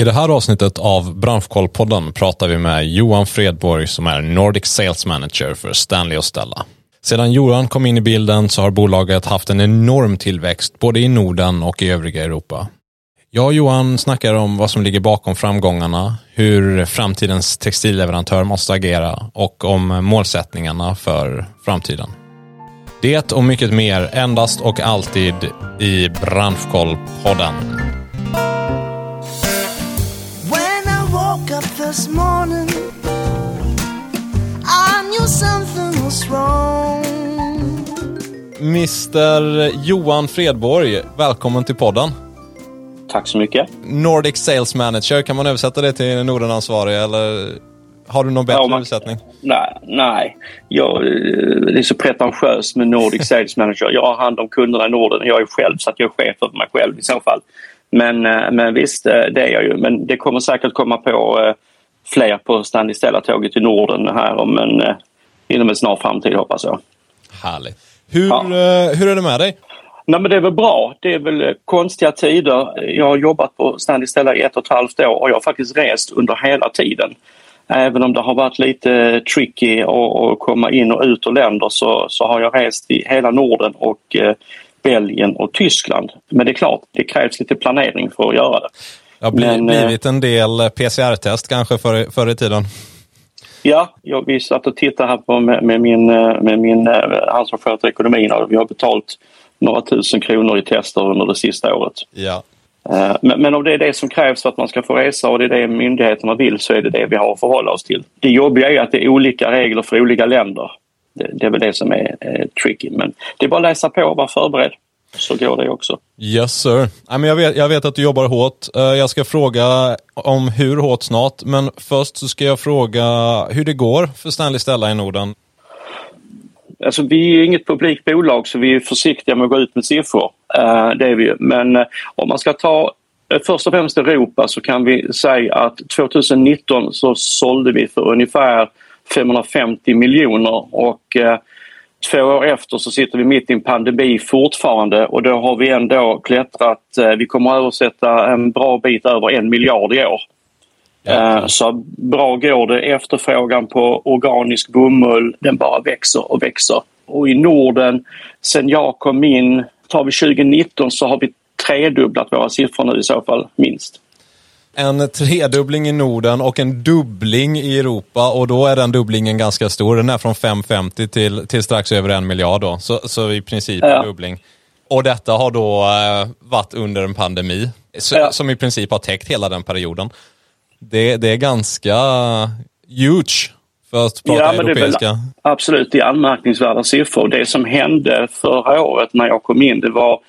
I det här avsnittet av Branschkollpodden pratar vi med Johan Fredborg som är Nordic Sales Manager för Stanley och Stella. Sedan Johan kom in i bilden så har bolaget haft en enorm tillväxt både i Norden och i övriga Europa. Jag och Johan snackar om vad som ligger bakom framgångarna, hur framtidens textilleverantör måste agera och om målsättningarna för framtiden. Det och mycket mer endast och alltid i Branschkollpodden. When I woke up this morning I knew something was wrong. Mr. Johan Fredborg, välkommen till podden. Tack så mycket. Nordic Sales Manager, kan man översätta det till Nordenansvarig eller har du någon bättre översättning? Nej. Det är så pretentiöst med Nordic Sales Manager. Jag har hand om kunderna i Norden och jag är själv så att jag är chef för mig själv i så fall. Men visst, det är jag ju. Men det kommer säkert komma på fler på Stanley Stella-tåget i Norden här om inom en snar framtid hoppas jag. Härligt. Hur är det med dig? Nej, men det är väl bra. Det är väl konstiga tider. Jag har jobbat på Stanley Stella i 1,5 år och jag har faktiskt rest under hela tiden. Även om det har varit lite tricky att komma in och ut ur länder så har jag rest i hela Norden och Belgien och Tyskland. Men det är klart, det krävs lite planering för att göra det. Det har blivit en del PCR-test kanske förr i tiden. Ja, vi satt och tittade här på med min han som sköter ekonomin. Vi har betalt några tusen kronor i tester under det sista året. Ja. Men om det är det som krävs för att man ska få resa och det är det myndigheterna vill så är det det vi har att förhålla oss till. Det jobbiga är att det är olika regler för olika länder. Det är väl det som är tricky. Men det är bara att läsa på och vara förberedd. Så går det också. Yes sir. Jag vet att du jobbar hårt. Jag ska fråga om hur hårt snart. Men först så ska jag fråga hur det går för Stanley Stella i Norden. Alltså, vi är ju inget publikt bolag så vi är försiktiga med att gå ut med siffror. Det är vi. Men om man ska ta först och främst Europa så kan vi säga att 2019 så sålde vi för ungefär 550 miljoner och 2 år efter så sitter vi mitt i en pandemi fortfarande och då har vi ändå klättrat. Vi kommer att översätta en bra bit över 1 miljard i år. Så bra går det. Efterfrågan på organisk bomull, den bara växer och växer. Och i Norden, sen jag kom in, tar vi 2019 så har vi tredubblat våra siffror nu i så fall, minst. En tredubbling i Norden och en dubbling i Europa och då är den dubblingen ganska stor. Den är från 550 till strax över 1 miljard då. Så i princip en dubbling. Och detta har då varit under en pandemi som i princip har täckt hela den perioden. Det är ganska huge för att prata europeiska. Det är väl absolut i anmärkningsvärda siffror. Det som hände förra året när jag kom in det var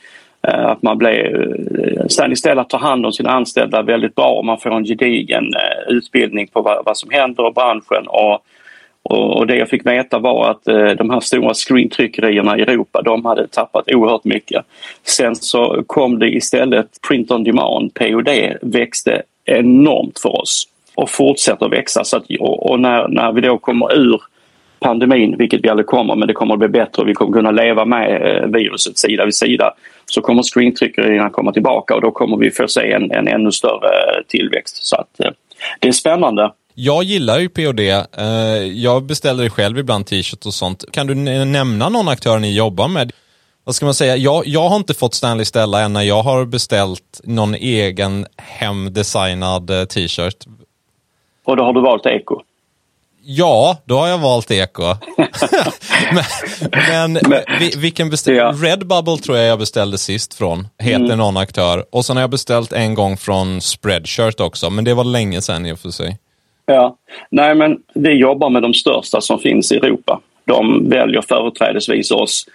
att man blev ständigt ställd att ta hand om sina anställda väldigt bra och man får en gedigen utbildning på vad som händer i branschen. Och det jag fick veta var att de här stora screentryckerierna i Europa, de hade tappat oerhört mycket. Sen så kom det istället print on demand, POD, växte enormt för oss och fortsätter växa. Så att, och när vi då kommer ur pandemin, vilket vi aldrig kommer, men det kommer att bli bättre och vi kommer kunna leva med viruset sida vid sida, så kommer screentryckerierna komma tillbaka och då kommer vi få se en ännu större tillväxt. Så att, det är spännande. Jag gillar ju POD. Jag beställer det själv ibland, t-shirt och sånt. Kan du nämna någon aktör ni jobbar med? Vad ska man säga? Jag har inte fått Stanley Stella än när jag har beställt någon egen hemdesignad t-shirt. Och då har du valt Eko? Ja, då har jag valt Eko. Vilken beställning? Ja. Redbubble tror jag beställde sist från. Heter någon aktör. Och sen har jag beställt en gång från Spreadshirt också. Men det var länge sedan i och för sig. Ja, nej men vi jobbar med de största som finns i Europa. De väljer företrädesvis oss.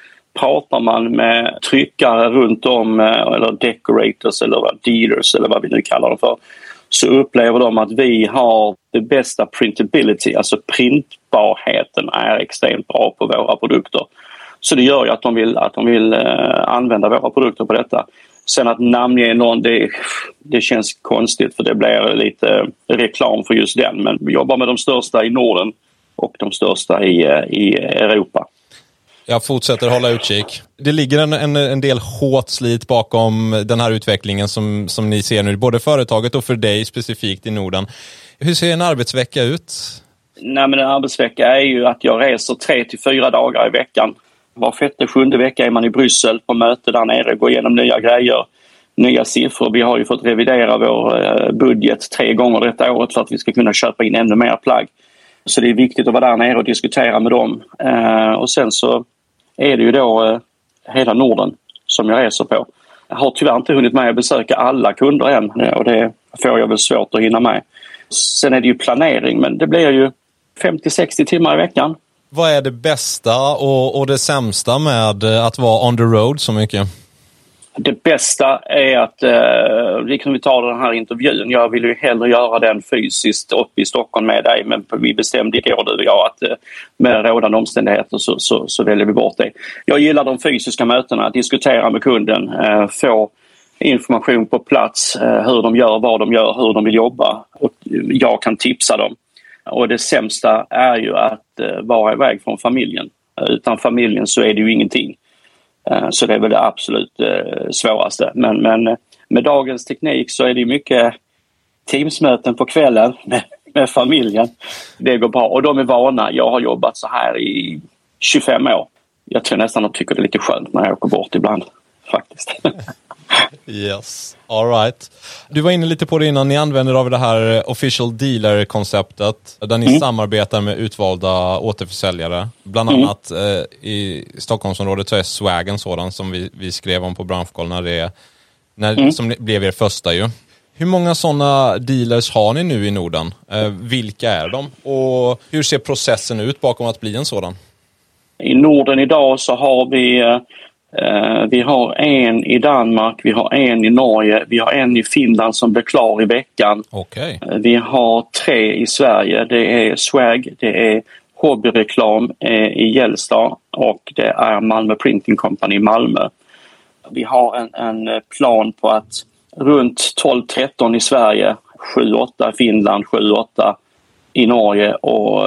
Pratar man med tryckare runt om eller decorators eller dealers eller vad vi nu kallar dem för så upplever de att vi har det bästa printability, alltså printbarheten är extremt bra på våra produkter. Så det gör ju att de vill använda våra produkter på detta. Sen att namnge någon, det känns konstigt för det blir lite reklam för just den. Men vi jobbar med de största i Norden och de största i Europa. Jag fortsätter hålla utkik. Det ligger en del hårt slit bakom den här utvecklingen som ni ser nu, både företaget och för dig specifikt i Norden. Hur ser en arbetsvecka ut? Nej, men en arbetsvecka är ju att jag reser 3-4 dagar i veckan. Var 6-7 vecka är man i Bryssel på möte där nere, går igenom nya grejer, nya siffror. Vi har ju fått revidera vår budget 3 gånger detta året för att vi ska kunna köpa in ännu mer plagg. Så det är viktigt att vara där nere och diskutera med dem. Och sen så är det ju då hela Norden som jag reser på. Jag har tyvärr inte hunnit med att besöka alla kunder än och det får jag väl svårt att hinna med. Sen är det ju planering, men det blir ju 50-60 timmar i veckan. Vad är det bästa och det sämsta med att vara on the road så mycket? Det bästa är att liksom vi tar den här intervjun. Jag vill ju hellre göra den fysiskt uppe i Stockholm med dig, men vi bestämde igår du och jag att med rådande omständigheter så väljer vi bort det. Jag gillar de fysiska mötena, att diskutera med kunden, få information på plats, hur de gör, vad de gör, hur de vill jobba, och jag kan tipsa dem. Och det sämsta är ju att vara iväg från familjen. Utan familjen så är det ju ingenting. Så det är väl det absolut svåraste. Men med dagens teknik så är det mycket teamsmöten på kvällen med familjen. Det går bra. Och de är vana. Jag har jobbat så här i 25 år. Jag tror nästan de tycker det är lite skönt när jag åker bort ibland, faktiskt. Yes, all right. Du var inne lite på det innan, ni använder av det här official dealer-konceptet där ni samarbetar med utvalda återförsäljare. Bland annat i Stockholmsområdet så är Swag en sådan som vi skrev om på Branschkoll som blev er första ju. Hur många sådana dealers har ni nu i Norden? Vilka är de? Och hur ser processen ut bakom att bli en sådan? I Norden idag så har vi har en i Danmark, vi har en i Norge, vi har en i Finland som blir klar i veckan. Okay. Vi har 3 i Sverige. Det är Swag, det är hobbyreklam i Gällstad och det är Malmö Printing Company i Malmö. Vi har en plan på att runt 12-13 i Sverige, 7-8 i Finland, 7-8 i Norge och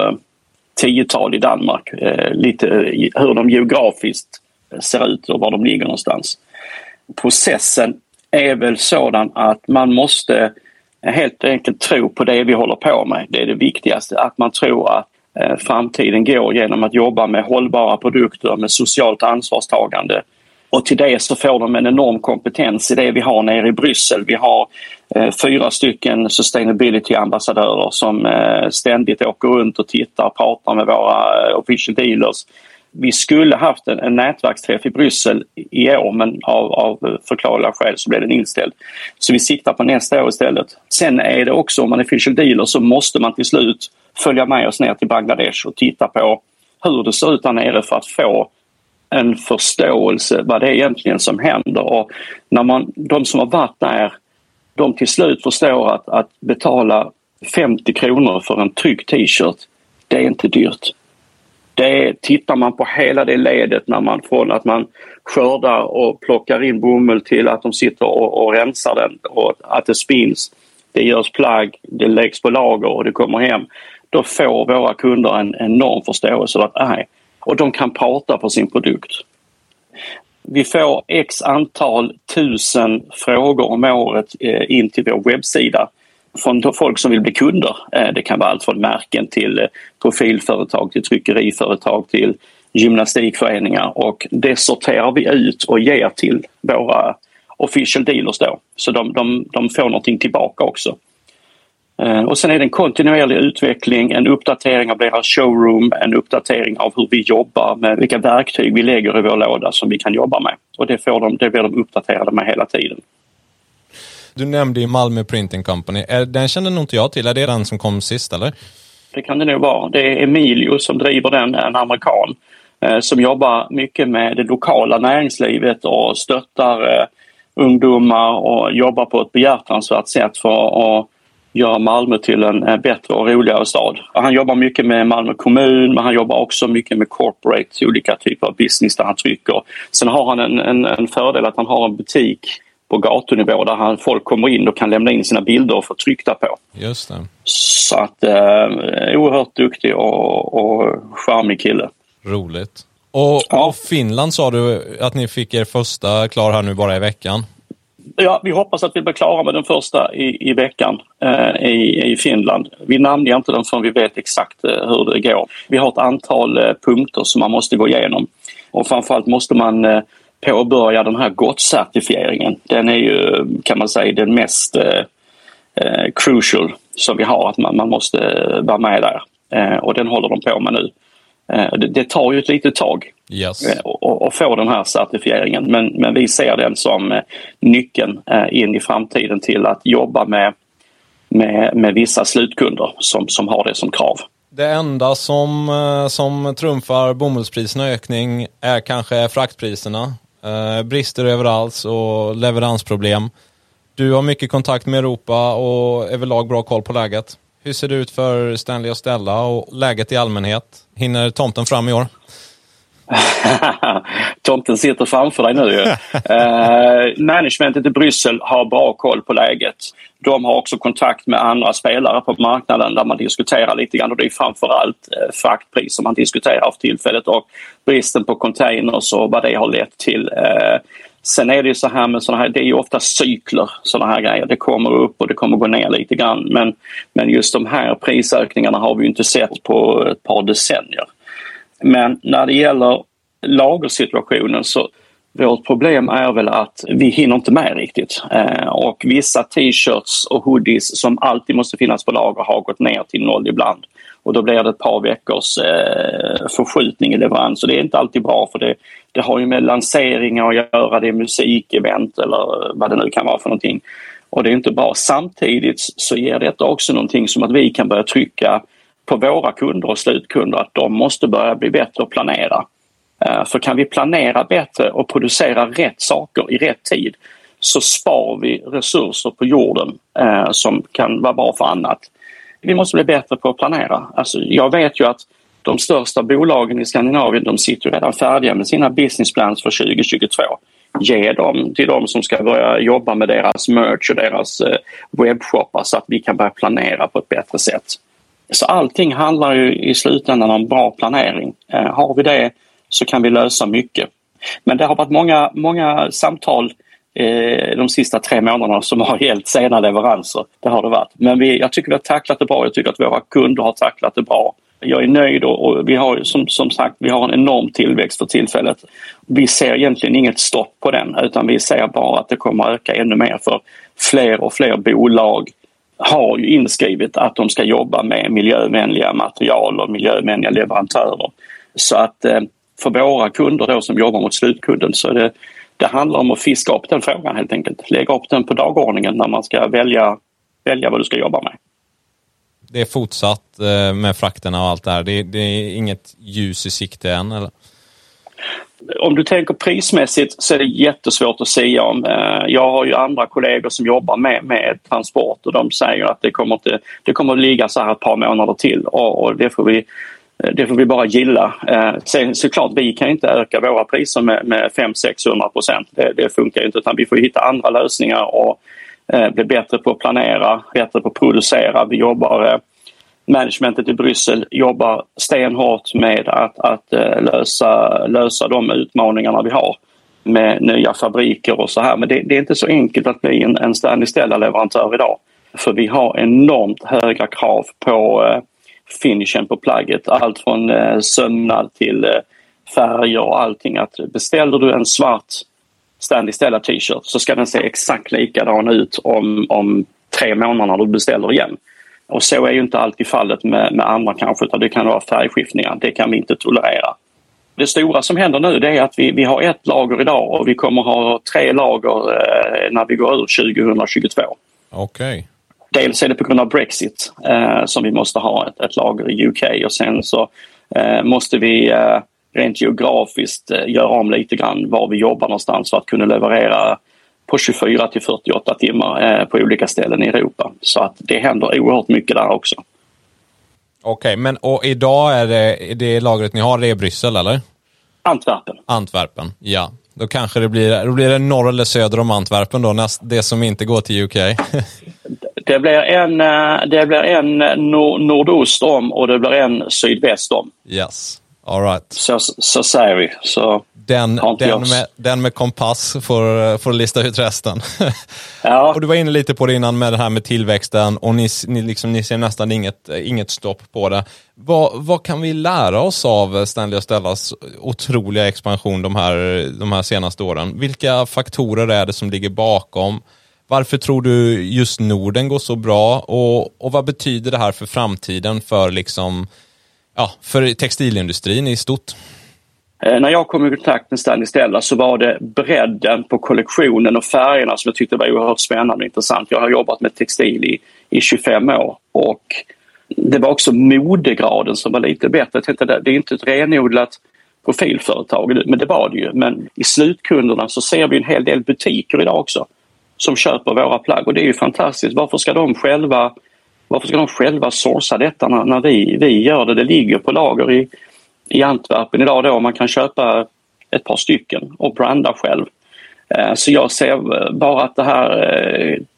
10-tal i Danmark. Lite hur de geografiskt ser ut och var de ligger någonstans. Processen är väl sådan att man måste helt enkelt tro på det vi håller på med. Det är det viktigaste, att man tror att framtiden går genom att jobba med hållbara produkter, med socialt ansvarstagande. Och till det så får de en enorm kompetens i det vi har nere i Bryssel. Vi har 4 stycken sustainability-ambassadörer som ständigt åker runt och tittar och pratar med våra official dealers. Vi skulle haft en nätverksträff i Bryssel i år, men av förklarliga skäl så blev den inställd. Så vi siktar på nästa år istället. Sen är det också, om man är official dealer så måste man till slut följa med oss ner till Bangladesh och titta på hur det ser ut där nere för att få en förståelse vad det är egentligen som händer. Och när de som har varit där, de till slut förstår att betala 50 kronor för en tryckt t-shirt, det är inte dyrt. Det tittar man på hela det ledet när man från att man skördar och plockar in bomull till att de sitter och rensar den och att det spins, det görs plagg, det läggs på lager och det kommer hem. Då får våra kunder en enorm förståelse att och de kan prata på sin produkt. Vi får x antal 1000 frågor om året in till vår webbsida. Från folk som vill bli kunder. Det kan vara allt från märken till profilföretag, till tryckeriföretag, till gymnastikföreningar. Och det sorterar vi ut och ger till våra official dealers då. Så de får någonting tillbaka också. Och sen är det en kontinuerlig utveckling, en uppdatering av deras showroom, en uppdatering av hur vi jobbar med, vilka verktyg vi lägger i vår låda som vi kan jobba med. Och det blir de uppdaterade med hela tiden. Du nämnde ju Malmö Printing Company. Den känner nog inte jag till. Är det den som kom sist, eller? Det kan det nog vara. Det är Emilio som driver den, en amerikan. Som jobbar mycket med det lokala näringslivet och stöttar ungdomar och jobbar på ett behjärtansvärt sätt för att göra Malmö till en bättre och roligare stad. Han jobbar mycket med Malmö kommun, men han jobbar också mycket med corporate, olika typer av business där han trycker. Sen har han en fördel att han har en butik på gatunivå där folk kommer in och kan lämna in sina bilder och få tryckta på. Just det. Så att oerhört duktig och charmig kille. Roligt. Och Finland sa du att ni fick er första klar här nu bara i veckan. Ja, vi hoppas att vi blir klara med den första i veckan i Finland. Vi namnar inte den förrän vi vet exakt hur det går. Vi har ett antal punkter som man måste gå igenom. Och framförallt måste man påbörja den här GOT-certifieringen. Den är ju, kan man säga, den mest crucial som vi har. Att man måste vara med där. Och den håller de på med nu. Det tar ju ett litet tag och få den här certifieringen. Men vi ser den som nyckeln in i framtiden till att jobba med vissa slutkunder som har det som krav. Det enda som trumfar bomullspriserna ökning är kanske fraktpriserna. Brister överallt och leveransproblem. Du har mycket kontakt med Europa och överlag bra koll på läget. Hur ser det ut för Stanley och Stella och läget i allmänhet? Hinner tomten fram i år? Tomten sitter framför dig nu. Managementet i Bryssel har bra koll på läget. De har också kontakt med andra spelare på marknaden där man diskuterar lite grann. Och det är framförallt fraktpris som man diskuterar för tillfället och bristen på containers och vad det har lett till. Sen är det ju så här med sådana här, det är ju ofta cykler, sådana här grejer. Det kommer upp och det kommer gå ner lite grann. Men just de här prisökningarna har vi ju inte sett på ett par decennier. Men när det gäller lagersituationen så vårt problem är väl att vi hinner inte med riktigt. Och vissa t-shirts och hoodies som alltid måste finnas på lager har gått ner till 0 ibland. Och då blir det ett par veckors förskjutning i leverans. Så det är inte alltid bra för det har ju med lanseringar att göra, det är musikevent eller vad det nu kan vara för någonting. Och det är inte bra. Samtidigt så ger detta också någonting som att vi kan börja trycka på våra kunder och slutkunder att de måste börja bli bättre och planera. För kan vi planera bättre och producera rätt saker i rätt tid så spar vi resurser på jorden som kan vara bra för annat. Vi måste bli bättre på att planera. Alltså, jag vet ju att de största bolagen i Skandinavien, de sitter redan färdiga med sina business plans för 2022. Ge dem till de som ska börja jobba med deras merch och deras webbshoppar så att vi kan börja planera på ett bättre sätt. Så allting handlar ju i slutändan om bra planering. Har vi det så kan vi lösa mycket. Men det har varit många samtal de sista 3 månaderna som har gällt sena leveranser. Det har det varit. Men jag tycker vi har tacklat det bra. Jag tycker att våra kunder har tacklat det bra. Jag är nöjd och vi har som sagt vi har en enorm tillväxt för tillfället. Vi ser egentligen inget stopp på den utan vi ser bara att det kommer öka ännu mer för fler och fler bolag har ju inskrivet att de ska jobba med miljövänliga material och miljövänliga leverantörer. Så att för våra kunder då som jobbar mot slutkunden så det handlar om att fiska upp den frågan helt enkelt. Lägga upp den på dagordningen när man ska välja vad du ska jobba med. Det är fortsatt med frakterna och allt det här. Det är inget ljus i sikte än eller? Om du tänker prismässigt så är det jättesvårt att säga om. Jag har ju andra kollegor som jobbar med transport och de säger att det kommer att ligga så här ett par månader till och det får vi bara gilla. Sen såklart vi kan inte öka våra priser med 500-600%. Det funkar ju inte utan vi får hitta andra lösningar och bli bättre på att planera, bättre på att producera. Vi jobbar, managementet i Bryssel jobbar stenhårt med att lösa de utmaningarna vi har med nya fabriker och så här. Men det är inte så enkelt att bli en Stanley Stella-leverantör idag. För vi har enormt höga krav på finishen på plagget. Allt från sömnad till färger och allting. Att beställer du en svart Stanley Stella t-shirt så ska den se exakt likadan ut om 3 månader när du beställer igen. Och så är ju inte alltid fallet med andra kanske utan det kan vara färgskiftningar. Det kan vi inte tolerera. Det stora som händer nu det är att vi har ett lager idag och vi kommer ha 3 lager när vi går ur 2022. Okay. Dels är det på grund av Brexit som vi måste ha ett lager i UK och sen så måste vi rent geografiskt göra om lite grann var vi jobbar någonstans för att kunna leverera på 24 till 48 timmar på olika ställen i Europa. Så att det händer oerhört mycket där också. Okej, men och idag är det lagret ni har det i Bryssel eller? Antwerpen, ja. Då kanske det blir det norr eller söder om Antwerpen då, det som inte går till UK. Det blir en nordost om och det blir en sydväst om. Yes. All right. Så säger vi. Så den med kompass får lista ut resten. Ja. Och du var inne lite på det innan med det här med tillväxten, och ni ser nästan inget stopp på det. Vad kan vi lära oss av Stanley och Stellas otroliga expansion de här senaste åren? Vilka faktorer är det som ligger bakom? Varför tror du just Norden går så bra, och vad betyder det här för framtiden för liksom för textilindustrin i stort? När jag kom i kontakt med Stanley och Stella så var det bredden på kollektionen och färgerna som jag tyckte var oerhört spännande och intressant. Jag har jobbat med textil i 25 år, och det var också modegraden som var lite bättre. Jag tänkte, det är inte ett renodlat profilföretag, men det var det ju. Men i slutkunderna så ser vi en hel del butiker idag också som köper våra plagg, och det är ju fantastiskt. Varför ska de själva sourca detta när vi gör det? Det ligger på lager i Antwerpen idag då, man kan köpa ett par stycken och branda själv. Så jag ser bara att det här,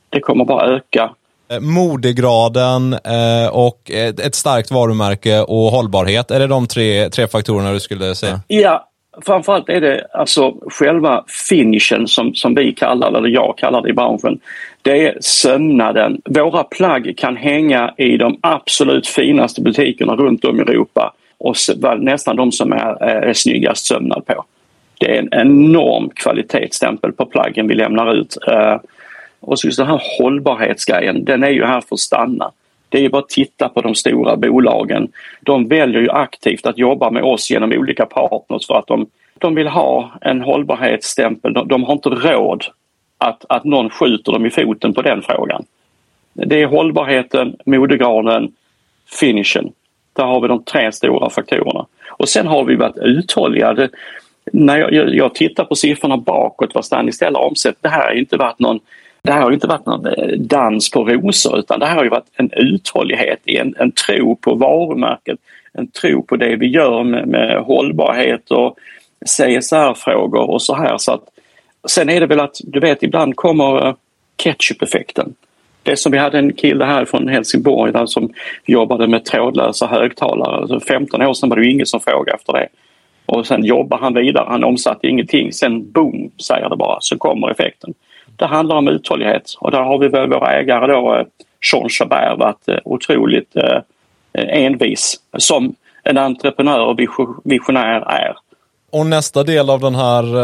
det kommer bara öka. Modegraden och ett starkt varumärke och hållbarhet, är det de tre faktorerna du skulle säga? Ja, framförallt är det alltså själva finishen som vi kallar, eller jag kallar det i branschen. Det är sömnaden. Våra plagg kan hänga i de absolut finaste butikerna runt om i Europa, och nästan de som är snyggast sömnad på. Det är en enorm kvalitetsstämpel på plaggen vi lämnar ut. Och så just den här hållbarhetsgrejen, den är ju här för att stanna. Det är ju bara att titta på de stora bolagen. De väljer ju aktivt att jobba med oss genom olika partners för att de vill ha en hållbarhetsstämpel. De har inte råd att någon skjuter dem i foten på den frågan. Det är hållbarheten, modegraden, finishen. Där har vi de tre stora faktorerna. Och sen har vi varit uthålliga. När jag tittar på siffrorna bakåt, vad Stanley Stella omsätt, det här har inte varit någon dans på rosor, utan det här har ju varit en uthållighet, en tro på varumärket, en tro på det vi gör med hållbarhet och CSR-frågor och så här. Så att, sen är det väl att, du vet, ibland kommer ketchup-effekten. Det som vi hade en kille här från Helsingborg där som jobbade med trådlösa högtalare. Alltså 15 år sedan var det ju ingen som frågade efter det. Och sen jobbar han vidare, han omsatte ingenting. Sen boom, säger det bara, så kommer effekten. Det handlar om uthållighet, och där har vi väl våra ägare då, Sean Chabert, varit otroligt envis som en entreprenör och visionär är. Och nästa del av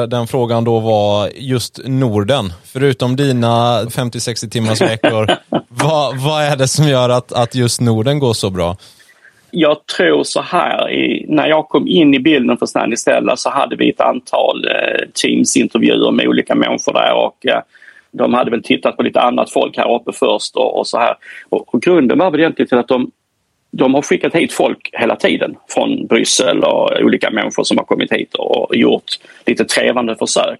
den frågan då var just Norden. Förutom dina 50-60 timmars veckor, vad är det som gör att just Norden går så bra? Jag tror så här, när jag kom in i bilden för Stanley Stella så hade vi ett antal Teams-intervjuer med olika människor där, och de hade väl tittat på lite annat folk här uppe först och så här. Och grunden var väl egentligen till att de har skickat hit folk hela tiden från Bryssel och olika människor som har kommit hit och gjort lite trevande försök.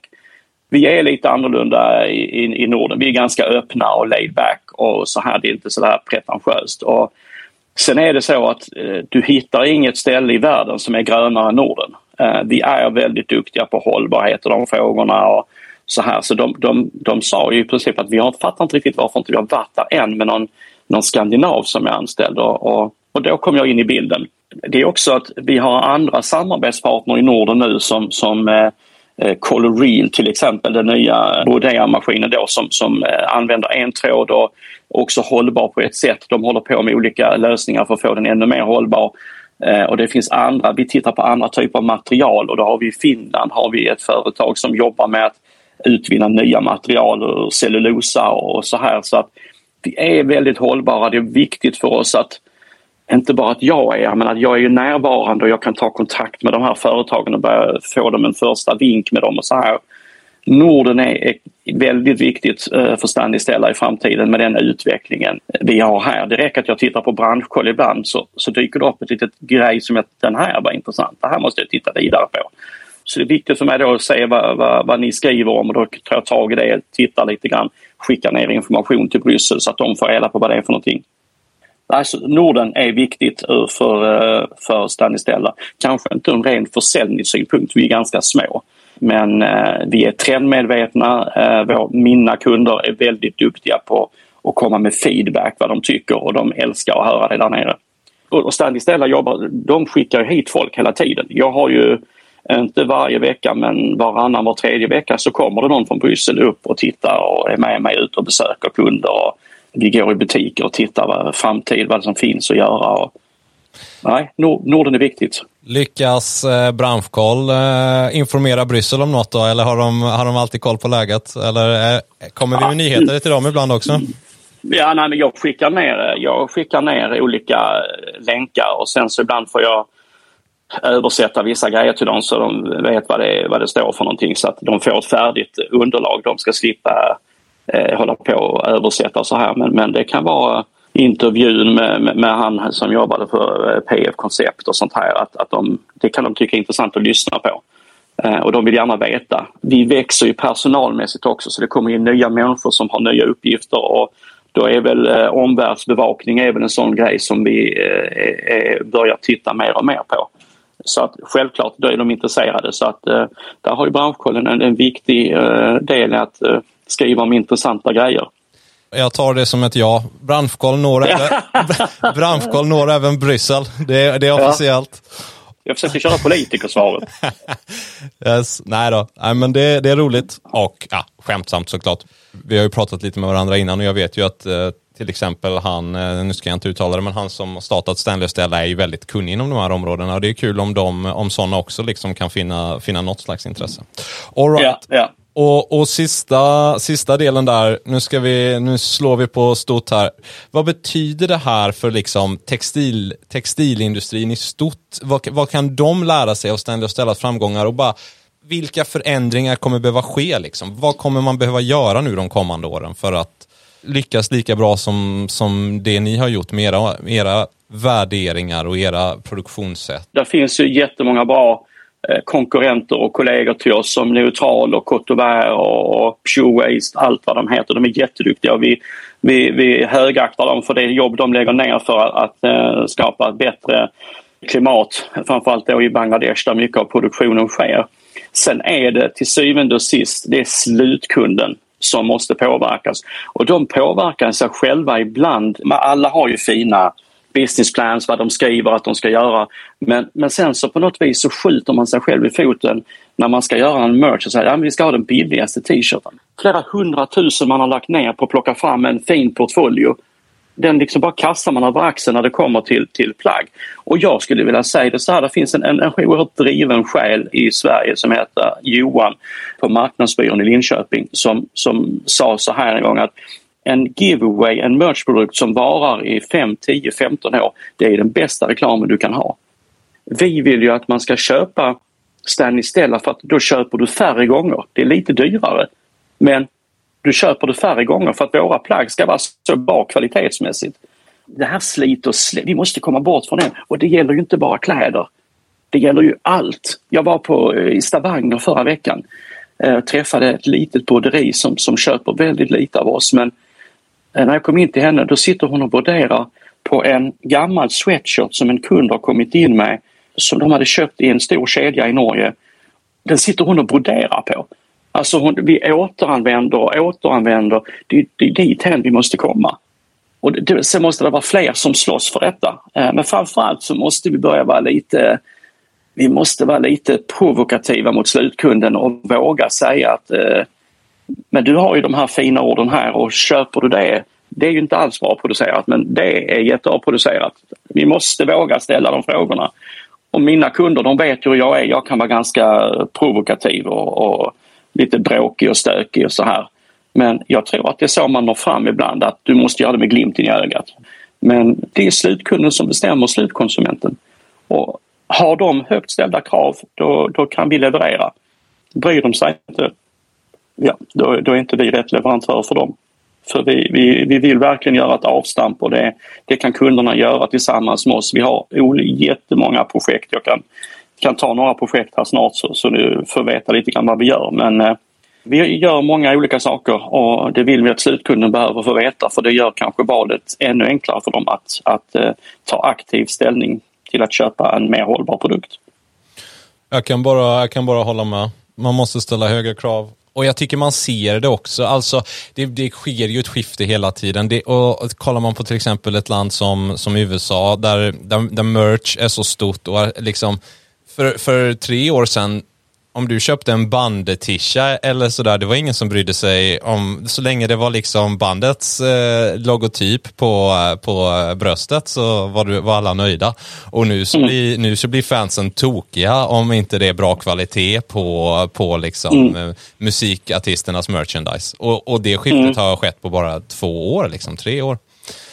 Vi är lite annorlunda i Norden. Vi är ganska öppna och laid back och så här. Det är inte så där pretentiöst. Och sen är det så att du hittar inget ställe i världen som är grönare än Norden. Vi är väldigt duktiga på hållbarhet och de frågorna och så här. Så de sa ju i princip att vi har fattat inte riktigt varför inte vi har varit där än med någon skandinav som är anställd. Och då kom jag in i bilden. Det är också att vi har andra samarbetspartner i Norden nu som Coloreel till exempel, den nya Rodea-maskinen då som använder en tråd och också hållbar på ett sätt. De håller på med olika lösningar för att få den ännu mer hållbar. Och det finns andra, vi tittar på andra typer av material, och då har vi i Finland har vi ett företag som jobbar med att utvinna nya material ur cellulosa och så här. Så att vi är väldigt hållbara. Det är viktigt för oss att inte bara att jag är ju närvarande och jag kan ta kontakt med de här företagen och börja få dem en första vink med dem och så här. Norden är väldigt viktigt för Stanley Stella i framtiden med den utvecklingen vi har här. Det räcker att jag tittar på Branschkoll ibland så dyker det upp ett litet grej som att den här var intressant. Det här måste jag titta vidare på. Så det är viktigt för mig då att se vad ni skriver om, och då tar jag tag i det, tittar lite grann, skickar ner information till Bryssel så att de får reda på vad det är för någonting. Alltså, Norden är viktigt för Stanley Stella. Kanske inte en ren försäljningssynpunkt, vi är ganska små. Men vi är trendmedvetna, mina kunder är väldigt duktiga på att komma med feedback vad de tycker, och de älskar att höra det där nere. och Stanley och Stella jobbar, de skickar hit folk hela tiden. Jag har ju inte varje vecka, men varannan, var tredje vecka så kommer det någon från Bryssel upp och tittar och är med mig ut och besöker kunder. Och vi går i butiker och tittar vad som finns att göra. Och nej, Norden är viktigt. Lyckas Branschkoll informera Bryssel om något då? Eller har de alltid koll på läget? Eller kommer vi med nyheter till dem ibland också? Ja, nej, men jag skickar ner olika länkar och sen så ibland får jag översätta vissa grejer till dem så de vet vad det står för någonting, så att de får ett färdigt underlag. De ska slippa hålla på och översätta så här, men det kan vara intervjun med han som jobbade för PF-koncept och sånt här, att det kan de tycka är intressant att lyssna på. Och de vill gärna veta. Vi växer ju personalmässigt också, så det kommer in nya människor som har nya uppgifter, och då är väl omvärldsbevakning även en sån grej som vi börjar titta mer och mer på. Så att självklart då är de intresserade, så att där har ju Branschkollen en viktig del att skriva om intressanta grejer. Jag tar det som ett ja. Branschkoll når även Bryssel. Det är officiellt. Jag försöker köra politikersvaret. Yes. Nej då. Nej, men det är roligt och skämtsamt såklart. Vi har ju pratat lite med varandra innan och jag vet ju att till exempel han, nu ska jag inte uttala det, men han som startat Stanley och Stella är ju väldigt kunnig inom de här områdena, och det är kul om de, om sådana också liksom kan finna något slags intresse. All right. Yeah. Och sista delen där, nu slår vi på stort här. Vad betyder det här för liksom textilindustrin i stort? Vad kan de lära sig av Stanley och Stellas framgångar, och bara vilka förändringar kommer behöva ske liksom? Vad kommer man behöva göra nu de kommande åren för att lyckas lika bra som det ni har gjort med era värderingar och era produktionssätt? Det finns ju jättemånga bra konkurrenter och kollegor till oss som Neutral och Cotovare och Pure Waste, allt vad de heter. De är jätteduktiga och vi högaktar dem för det jobb de lägger ner för att skapa ett bättre klimat, framförallt då i Bangladesh där mycket av produktionen sker. Sen är det till syvende och sist det är slutkunden som måste påverkas, och de påverkar sig själva ibland. Men alla har ju fina business plans, vad de skriver att de ska göra. Men sen så på något vis så skjuter man sig själv i foten när man ska göra en merch och säger att vi ska ha den billigaste t-shirten. Flera 100 000 man har lagt ner på att plocka fram en fin portfolio. Den liksom bara kastar man över axeln när det kommer till plagg. Och jag skulle vilja säga det så här, det finns en oerhört driven själ i Sverige som heter Johan på Marknadsbyrån i Linköping som sa så här en gång att en giveaway, en merchprodukt som varar i 5, 10, 15 år, det är den bästa reklamen du kan ha. Vi vill ju att man ska köpa Stanley Stella för att då köper du färre gånger. Det är lite dyrare, men du köper det färre gånger för att våra plagg ska vara så bra kvalitetsmässigt. Det här slit och släng, vi måste komma bort från det. Och det gäller ju inte bara kläder. Det gäller ju allt. Jag var i Stavanger förra veckan. Träffade ett litet broderi som köper väldigt lite av oss, men när jag kom in till henne, då sitter hon och broderar på en gammal sweatshirt som en kund har kommit in med, som de hade köpt i en stor kedja i Norge. Den sitter hon och broderar på. Alltså vi återanvänder. Det är dithän vi måste komma. Och sen måste det vara fler som slåss för detta. Men framförallt så måste vi börja vara lite provokativa mot slutkunden och våga säga att men du har ju de här fina orden här och köper du det? Det är ju inte alls bra producerat, men det är jättebra producerat. Vi måste våga ställa de frågorna. Och mina kunder, de vet ju hur jag är. Jag kan vara ganska provokativ och lite bråkig och stökig och så här. Men jag tror att det är så man når fram ibland, att du måste göra det med glimten i ögat. Men det är slutkunden som bestämmer, slutkonsumenten. Och har de högt ställda krav, då kan vi leverera. Bryr de sig inte, då är inte vi rätt leverantör för dem. För vi vill verkligen göra ett avstamp, och det kan kunderna göra tillsammans med oss. Vi har jättemånga projekt. Jag kan ta några projekt här snart så du får veta lite grann vad vi gör. Men vi gör många olika saker, och det vill vi att slutkunden behöver få veta, för det gör kanske valet ännu enklare för dem att ta aktiv ställning till att köpa en mer hållbar produkt. Jag kan bara hålla med. Man måste ställa högre krav. Och jag tycker man ser det också. Alltså, det sker ju ett skifte hela tiden. Och kollar man på till exempel ett land som USA, där merch är så stort. Och liksom, för 3 år sedan, om du köpte en bandetisha eller sådär, det var ingen som brydde sig om, så länge det var liksom bandets logotyp på bröstet, så var alla nöjda. Och nu så blir fansen tokiga om inte det är bra kvalitet på liksom musikartisternas merchandise. Och det skiftet har skett på bara 2 år, liksom 3 år.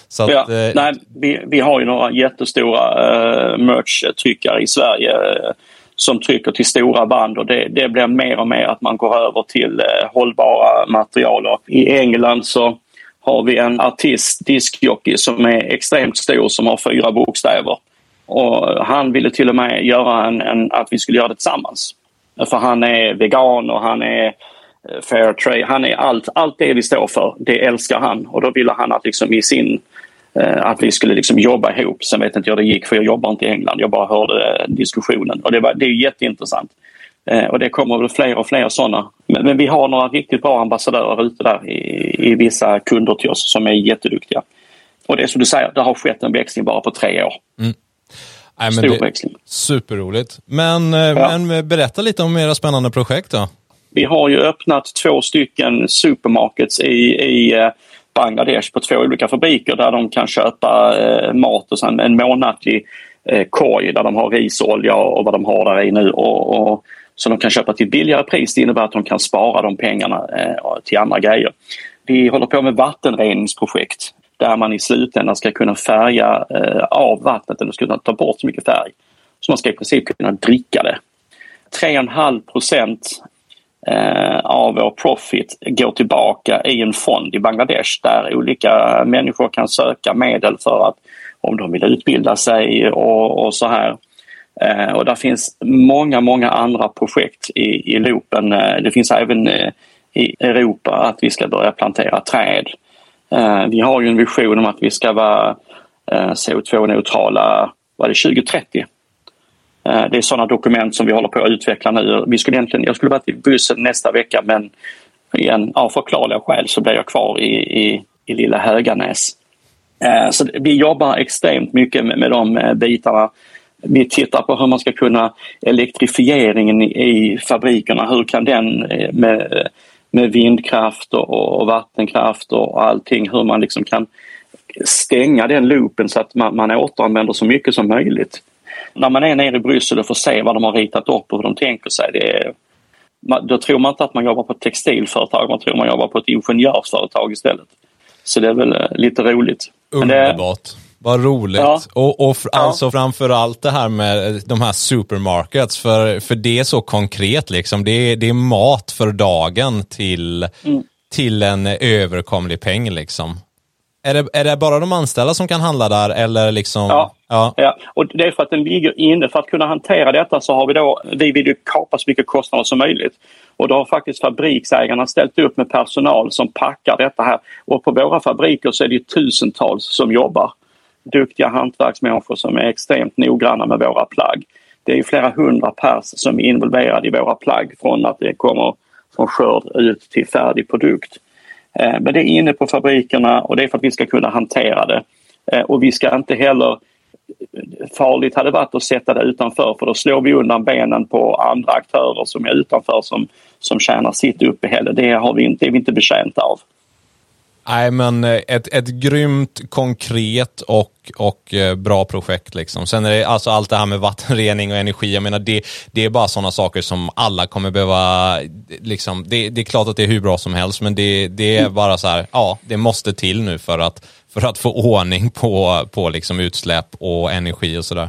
Så att, nej, vi har ju några jättestora merch-tryckare i Sverige som trycker till stora band, och det blir mer och mer att man går över till hållbara material. Och i England så har vi en artist, diskjockey, som är extremt stor, som har 4 bokstäver. Och han ville till och med göra att vi skulle göra det tillsammans. För han är vegan och han är fair trade. Han är allt det vi står för, det älskar han. Och då ville han att liksom att vi skulle liksom jobba ihop. Sen vet inte jag det gick, för jag jobbar inte i England. Jag bara hörde diskussionen. Och det är jätteintressant. Och det kommer väl fler och fler sådana. Men vi har några riktigt bra ambassadörer ute där i vissa kunder till oss som är jätteduktiga. Och det är som du säger, det har skett en växling bara på 3 år. Mm. Nej, men stor växling. Superroligt. Men berätta lite om era spännande projekt då. Vi har ju öppnat 2 stycken supermarkets i Bangladesh på 2 olika fabriker där de kan köpa mat och sen en månatlig korg där de har risolja och vad de har där i nu, och så de kan köpa till billigare pris. Det innebär att de kan spara de pengarna till andra grejer. Vi håller på med vattenreningsprojekt där man i slutändan ska kunna färga av vattnet, eller ska kunna ta bort så mycket färg så man ska i princip kunna dricka det. 3,5% av vår profit går tillbaka i en fond i Bangladesh där olika människor kan söka medel för att, om de vill utbilda sig och så här. Och där finns många andra projekt i loopen. Det finns även i Europa att vi ska börja plantera träd. Vi har ju en vision om att vi ska vara CO2-neutrala 2030. Det är sådana dokument som vi håller på att utveckla nu. Jag skulle vara i bussen nästa vecka, men igen, av förklarliga skäl så blir jag kvar i lilla Höganäs. Så vi jobbar extremt mycket med de bitarna. Vi tittar på hur man ska kunna elektrifieringen i fabrikerna. Hur kan den med vindkraft och vattenkraft och allting, hur man liksom kan stänga den loopen så att man återanvänder så mycket som möjligt. När man är nere i Bryssel och får se vad de har ritat upp och hur de tänker sig, då tror man inte att man jobbar på ett textilföretag, man tror man jobbar på ett ingenjörsföretag istället. Så det är väl lite roligt. Underbart. Vad roligt. Ja. Alltså framförallt det här med de här supermarkets, för det är så konkret liksom. Det är mat för dagen till en överkomlig peng liksom. Är det bara de anställda som kan handla där, eller liksom? Ja. Och det är för att den ligger inne. För att kunna hantera detta så har vi vill ju kapa så mycket kostnader som möjligt. Och då har faktiskt fabriksägarna ställt upp med personal som packar detta här. Och på våra fabriker så är det ju tusentals som jobbar. Duktiga hantverksmänniskor som är extremt noggranna med våra plagg. Det är ju flera 100 pers som är involverade i våra plagg, från att det kommer från skörd ut till färdig produkt. Men det är inne på fabrikerna, och det är för att vi ska kunna hantera det. Och vi ska inte heller, farligt hade varit att sätta det utanför, för då slår vi undan benen på andra aktörer som är utanför, som tjänar sitt uppehälle. Det är vi inte betjänta av. Nej, men ett grymt, konkret och bra projekt liksom. Sen är det alltså allt det här med vattenrening och energi. Jag menar, det är bara sådana saker som alla kommer behöva liksom. Det är klart att det är hur bra som helst, men det är bara så här, ja, det måste till nu för att få ordning på liksom utsläpp och energi och sådär.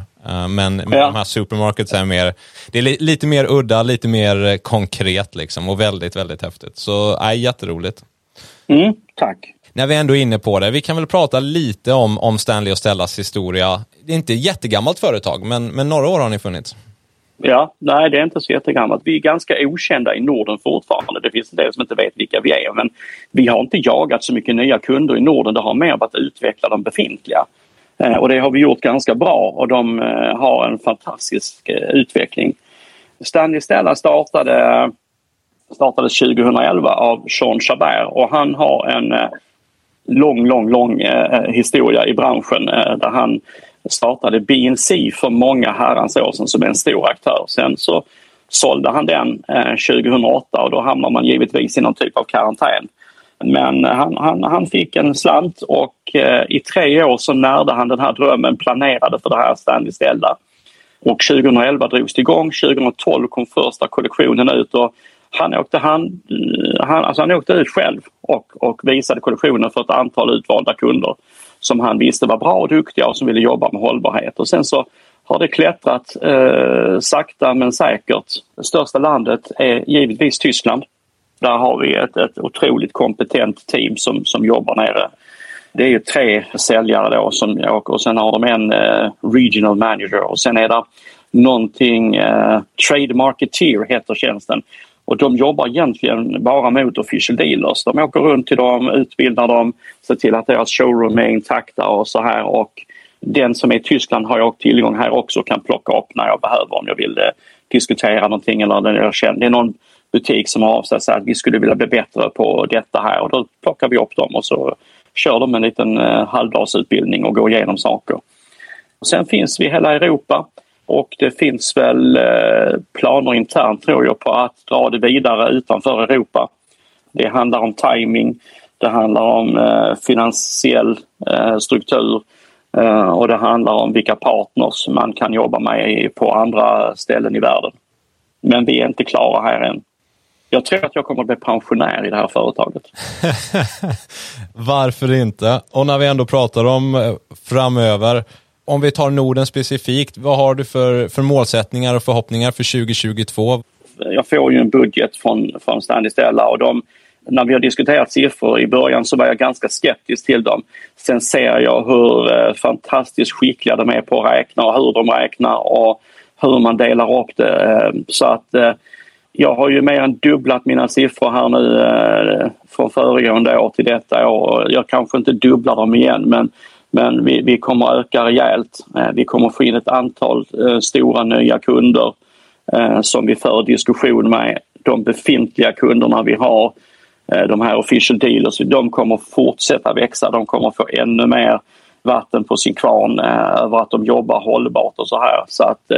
Men de här supermarkets är mer, det är lite mer udda, lite mer konkret liksom, och väldigt, väldigt häftigt. Så nej, jätteroligt. Mm, tack. När vi ändå är inne på det, vi kan väl prata lite om Stanley och Stellas historia. Det är inte ett jättegammalt företag, men några år har ni funnits. Ja, nej, det är inte så jättegammalt. Vi är ganska okända i Norden fortfarande. Det finns en del som inte vet vilka vi är, men vi har inte jagat så mycket nya kunder i Norden. Det har mer varit att utveckla de befintliga. Och det har vi gjort ganska bra, och de har en fantastisk utveckling. Stanley och Stella startade startades 2011 av Sean Chabert, och han har en lång historia i branschen där han startade BNC för många herrans år sedan som en stor aktör. Sen så sålde han den 2008 och då hamnar man givetvis i någon typ av karantän. Men han fick en slant och i 3 år så närde han den här drömmen, planerade för det här Stanley och Stella. Och 2011 drogs det igång, 2012 kom första kollektionen ut och han åkte ut själv och visade kollektionen för ett antal utvalda kunder som han visste var bra och duktiga och som ville jobba med hållbarhet. Och sen så har det klättrat sakta men säkert. Det största landet är givetvis Tyskland. Där har vi ett otroligt kompetent team som jobbar nere. Det är ju 3 säljare då och sen har de en regional manager och sen är det någonting, trade marketeer heter tjänsten. Och de jobbar egentligen bara mot official dealers. De åker runt till dem, utbildar dem, ser till att deras showroom är intakta och så här. Och den som är i Tyskland har jag tillgång här också och kan plocka upp när jag behöver, om jag vill diskutera någonting eller jag känner. Det är någon butik som har av sig att vi skulle vilja bli bättre på detta här, och då plockar vi upp dem och så kör de en liten halvdagsutbildning och går igenom saker. Och sen finns vi hela Europa. Och det finns väl planer internt, tror jag, på att dra det vidare utanför Europa. Det handlar om timing, det handlar om finansiell struktur och det handlar om vilka partners man kan jobba med på andra ställen i världen. Men vi är inte klara här än. Jag tror att jag kommer att bli pensionär i det här företaget. Varför inte? Och när vi ändå pratar om framöver, om vi tar Norden specifikt, vad har du för målsättningar och förhoppningar för 2022? Jag får ju en budget från Stanley och Stella, och när vi har diskuterat siffror i början så var jag ganska skeptisk till dem. Sen ser jag hur fantastiskt skickliga de är på att räkna och hur de räknar och hur man delar upp det. Så att jag har ju mer än dubblat mina siffror här nu från föregående år till detta år. Jag kanske inte dubblar dem igen, men vi kommer att öka rejält. Vi kommer att få in ett antal stora nya kunder som vi för diskussion med. De befintliga kunderna vi har, de här official dealers, de kommer att fortsätta växa. De kommer att få ännu mer vatten på sin kvarn över att de jobbar hållbart och så här. Så att,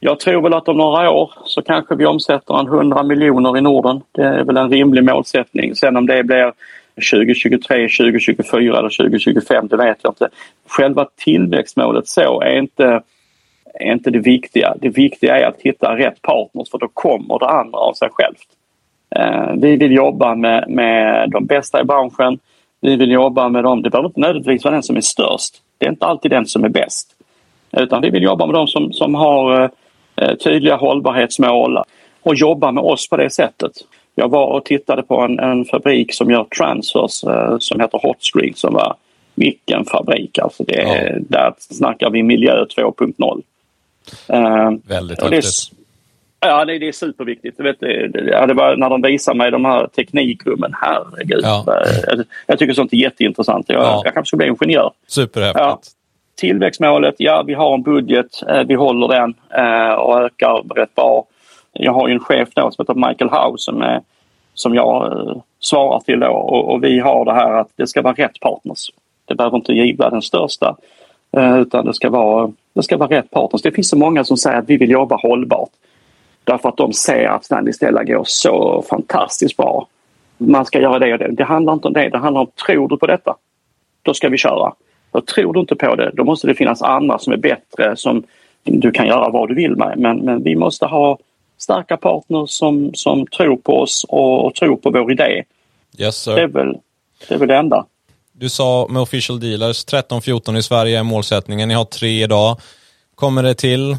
jag tror väl att om några år så kanske vi omsätter 100 miljoner i Norden. Det är väl en rimlig målsättning. Sen om det blir 2023, 2024 eller 2025, det vet jag inte. Själva tillväxtmålet så är inte det viktiga. Det viktiga är att hitta rätt partners, för då kommer det andra av sig självt. Vi vill jobba med de bästa i branschen. Vi vill jobba med dem. Det behöver inte nödvändigtvis vara den som är störst. Det är inte alltid den som är bäst. Utan vi vill jobba med dem som har tydliga hållbarhetsmål och jobba med oss på det sättet. Jag var och tittade på en fabrik som gör transfers som heter Hotscreen, som var vilken fabrik. Alltså där snackar vi miljö 2.0. Väldigt viktigt. Ja, det är superviktigt. Vet du, det var när de visar mig de här teknikrummen, herregud. Ja. Jag tycker sånt är jätteintressant. Jag kanske ska bli ingenjör. Superhäftigt. Ja. Tillväxtmålet, vi har en budget. Vi håller den och ökar rätt bra. Jag har ju en chef då som heter Michael Howe som jag svarar till då, och vi har det här att det ska vara rätt partners. Det behöver inte givla den största, utan det ska vara rätt partners. Det finns så många som säger att vi vill jobba hållbart därför att de ser att Stanley och Stella går så fantastiskt bra. Man ska göra det och det. Det handlar inte om det. Det handlar om, tror du på detta? Då ska vi köra. Och tror du inte på det, då måste det finnas andra som är bättre, som du kan göra vad du vill med. Men vi måste ha starka partners som tror på oss och tror på vår idé. Yes, sir. Det är väl det enda. Du sa med official dealers, 13-14 i Sverige är målsättningen. Ni har 3 idag. Kommer det till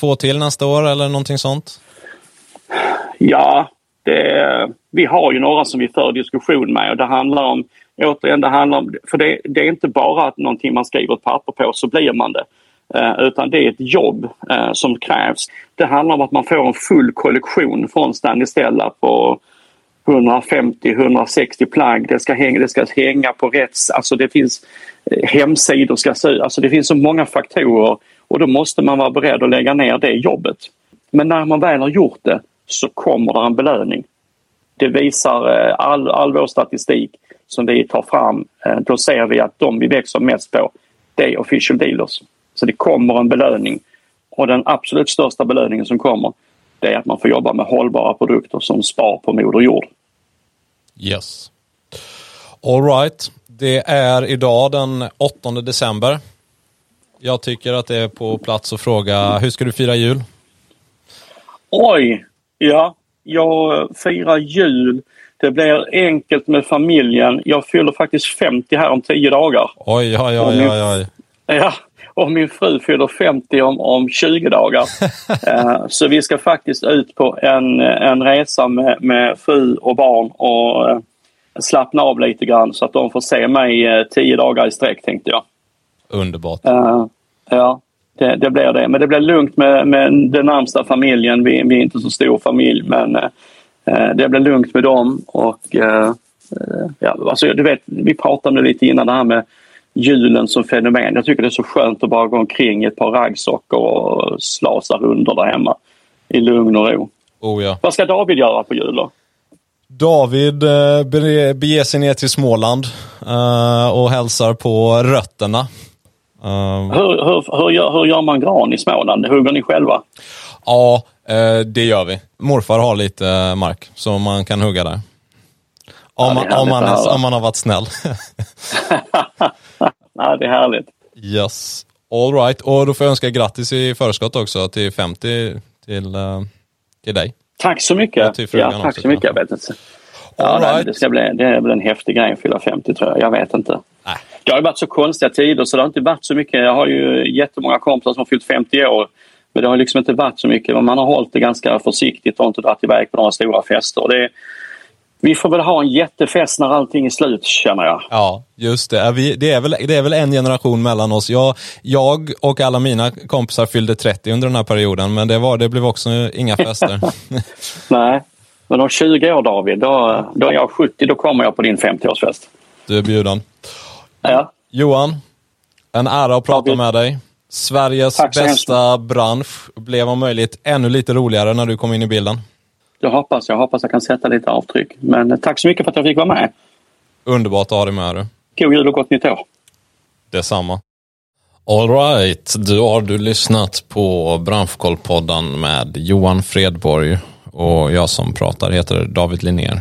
2 till nästa år eller någonting sånt? Ja, vi har ju några som vi för diskussion med, och det handlar om, återigen, för det är inte bara att någonting man skriver ett papper på så blir man det. Utan det är ett jobb som krävs. Det handlar om att man får en full kollektion från Stanley och Stella på 150-160 plagg. Det ska hänga på rätts. Alltså det finns hemsidor ska se. Alltså det finns så många faktorer, och då måste man vara beredd att lägga ner det jobbet. Men när man väl har gjort det så kommer det en belöning. Det visar all vår statistik som vi tar fram. Då ser vi att de vi växer mest på, det är official dealers. Så det kommer en belöning. Och den absolut största belöningen som kommer, det är att man får jobba med hållbara produkter som spar på moder jord. Yes. All right. Det är idag den 8 december. Jag tycker att det är på plats att fråga, hur ska du fira jul? Oj, ja. Jag firar jul. Det blir enkelt med familjen. Jag fyller faktiskt 50 här om 10 dagar. Oj, oj, oj, oj, oj. Ja, och min fru fyller 50 om 20 dagar. Så vi ska faktiskt ut på en resa med fru och barn och slappna av lite grann så att de får se mig 10 dagar i sträck, tänkte jag. Underbart. Ja. Det blir det. Men det blir lugnt med den närmsta familjen. Vi är inte så stor familj, men det blir lugnt med dem. Och, ja, alltså, du vet, vi pratade om det lite innan, det här med julen som fenomen. Jag tycker det är så skönt att bara gå omkring ett par raggsockor och slasa runder där hemma i lugn och ro. Oh, ja. Vad ska David göra på jul då? David beger sig ner till Småland och hälsar på rötterna. Hur gör man gran i Småland? Hugger ni själva? Ja, det gör vi. Morfar har lite mark som man kan hugga där. Om man har varit snäll. Nej, det är härligt. Yes, all right. Och då får jag önska grattis i förskott också till 50 till dig. Tack så mycket. Ja, tack så mycket. Jag vet inte. Ja, right. Det blir en häftig grej att fylla 50, tror jag. Jag vet inte. Nej. Det har ju varit så konstiga tider så det har inte varit så mycket. Jag har ju jättemånga kompisar som har fyllt 50 år. Men det har liksom inte varit så mycket. Men man har hållit det ganska försiktigt och inte dragit iväg på några stora fester. Vi får väl ha en jättefest när allting är slut, känner jag. Ja, just det. Det är väl en generation mellan oss. Jag och alla mina kompisar fyllde 30 under den här perioden. Men det blev också inga fester. Nej. Men om 20 år, David, då är jag 70, då kommer jag på din 50-årsfest. Du är bjuden. Ja. Johan, en ära att prata med dig. Sveriges bästa bransch blev om möjligt ännu lite roligare när du kom in i bilden. Jag hoppas jag kan sätta lite avtryck. Men tack så mycket för att jag fick vara med. Underbart att ha dig med dig. God jul och gott nytt år. Detsamma. All right, då har du lyssnat på Branschkollpodden med Johan Fredborg. Och jag som pratar heter David Linner.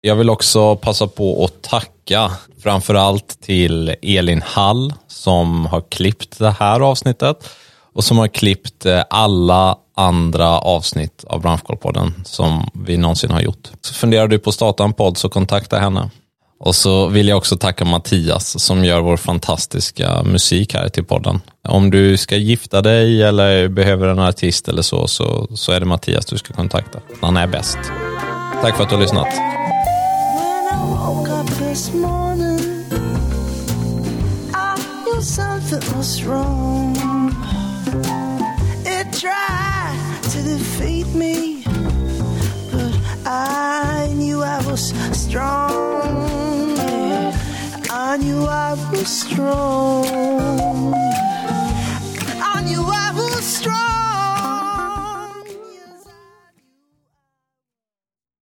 Jag vill också passa på att tacka framförallt till Elin Hall som har klippt det här avsnittet och som har klippt alla andra avsnitt av Branschkollpodden som vi någonsin har gjort. Så funderar du på att starta en podd, så kontakta henne. Och så vill jag också tacka Mattias som gör vår fantastiska musik här till podden. Om du ska gifta dig eller behöver en artist eller så är det Mattias du ska kontakta. Han är bäst. Tack för att du har lyssnat. I knew I was strong.